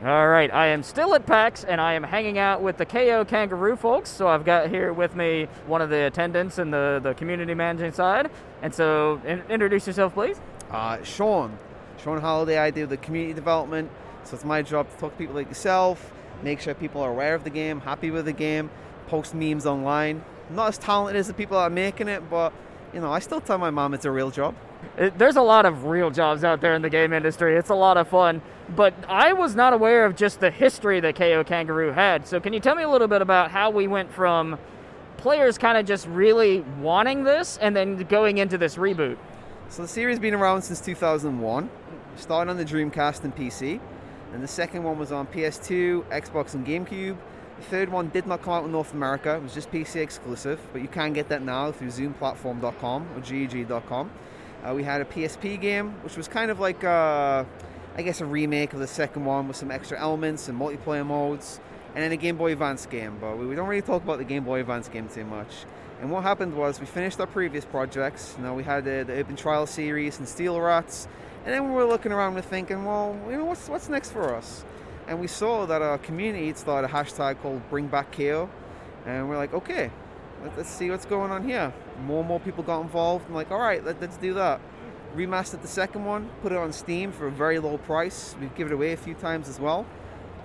All right, I am still at PAX, and I am hanging out with the KO Kangaroo folks. So I've got here with me one of the attendants and the community managing side. And so introduce yourself, please. Sean Halliday. I do the community development. So it's my job to talk to people like yourself, make sure people are aware of the game, happy with the game, post memes online. I'm not as talented as the people that are making it, but, you know, I still tell my mom it's a real job. There's a lot of real jobs out there in the game industry. It's a lot of fun. But I was not aware of just the history that KO Kangaroo had. So can you tell me a little bit about how we went from players kind of just really wanting this and then going into this reboot? So the series has been around since 2001. Started on the Dreamcast and PC. And the second one was on PS2, Xbox, and GameCube. The third one did not come out in North America. It was just PC exclusive. But you can get that now through zoomplatform.com or geg.com. We had a PSP game, which was kind of like, I guess, a remake of the second one with some extra elements and multiplayer modes, and then a Game Boy Advance game. But we don't really talk about the Game Boy Advance game too much. And what happened was we finished our previous projects. You know, we had the Urban Trial series and Steel Rats, and then we were looking around and thinking, well, you know, what's next for us? And we saw that our community had started a hashtag called Bring Back KO, and we're like, okay, let's see what's going on here. More and more people got involved. I'm like, all right, let's do that. Remastered the second one, put it on Steam for a very low price. We've given it away a few times as well.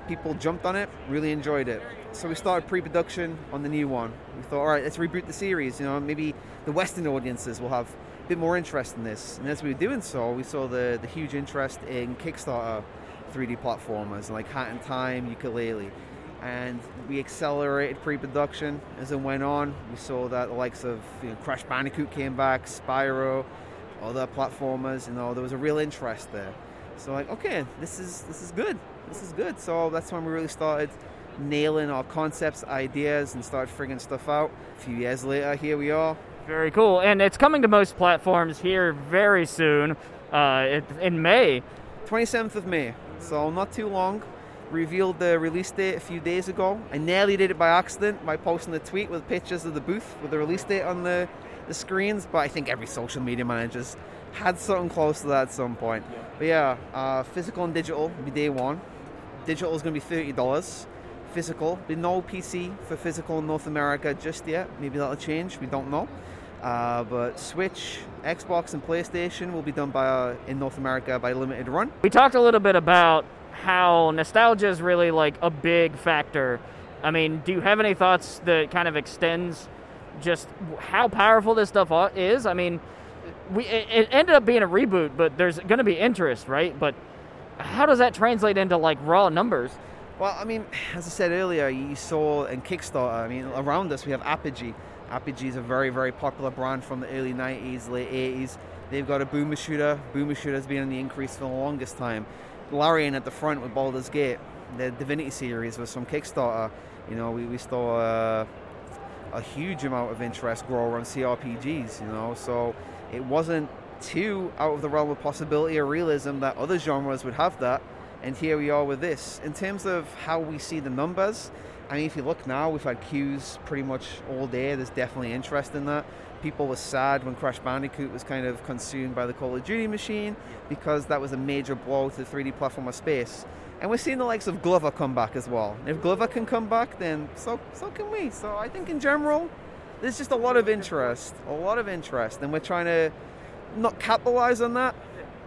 People jumped on it, really enjoyed it. So we started pre-production on the new one. We thought, all right, let's reboot the series. You know, maybe the Western audiences will have a bit more interest in this. And as we were doing so, we saw the huge interest in Kickstarter 3D platformers, like Hat in Time, Ukulele. And we accelerated pre-production as it went on. We saw that the likes of, you know, Crash Bandicoot came back, Spyro, other platformers. You know, there was a real interest there. So like, okay, this is good. This is good. So that's when we really started nailing our concepts, ideas, and started figuring stuff out. A few years later, here we are. Very cool. And it's coming to most platforms here very soon, in May. 27th of May. So not too long. Revealed the release date a few days ago. I nearly did it by accident by posting a tweet with pictures of the booth with the release date on the screens, but I think every social media manager's had something close to that at some point. Yeah. But yeah, physical and digital will be day one. Digital is going to be $30. Physical, there'll be no PC for physical in North America just yet. Maybe that'll change, we don't know. But Switch, Xbox, and PlayStation will be done by in North America by Limited Run. We talked a little bit about how nostalgia is really like a big factor. I mean, do you have any thoughts that kind of extends just how powerful this stuff is? I mean, it ended up being a reboot, but there's going to be interest, right? But how does that translate into like raw numbers? Well, I mean, as I said earlier, you saw in Kickstarter, I mean, around us we have Apogee. Apogee is a very, very popular brand from the early 90s, late 80s. They've got a Boomer Shooter. Boomer Shooter has been on the increase for the longest time. Larian at the front with Baldur's Gate. The Divinity series was from Kickstarter. You know, we saw a huge amount of interest grow around CRPGs, you know, so it wasn't too out of the realm of possibility or realism that other genres would have that, and here we are with this. In terms of how we see the numbers, I mean, if you look now, we've had queues pretty much all day. There's definitely interest in that. People were sad when Crash Bandicoot was kind of consumed by the Call of Duty machine because that was a major blow to the 3D platformer space. And we're seeing the likes of Glover come back as well. And if Glover can come back, then so can we. So I think in general, there's just a lot of interest. And we're trying to not capitalize on that,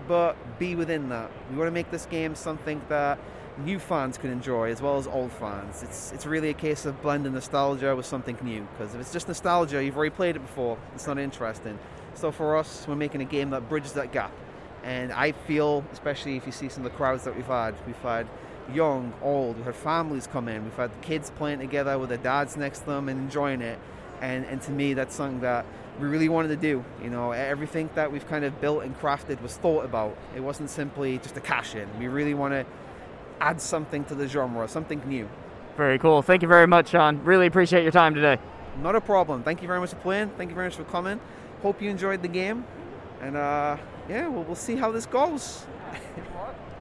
but be within that. We want to make this game something that new fans can enjoy as well as old fans. It's really a case of blending nostalgia with something new, because if it's just nostalgia, you've already played it before, it's not interesting. So for us, we're making a game that bridges that gap. And I feel, especially if you see some of the crowds that we've had young, old, we've had families come in, we've had kids playing together with their dads next to them and enjoying it. And to me, that's something that we really wanted to do. You know, everything that we've kind of built and crafted was thought about. It wasn't simply just a cash in. We really want to add something to the genre, something new. Very cool. Thank you very much, Sean. Really appreciate your time today. Not a problem. Thank you very much for playing. Thank you very much for coming. Hope you enjoyed the game. And yeah, we'll see how this goes.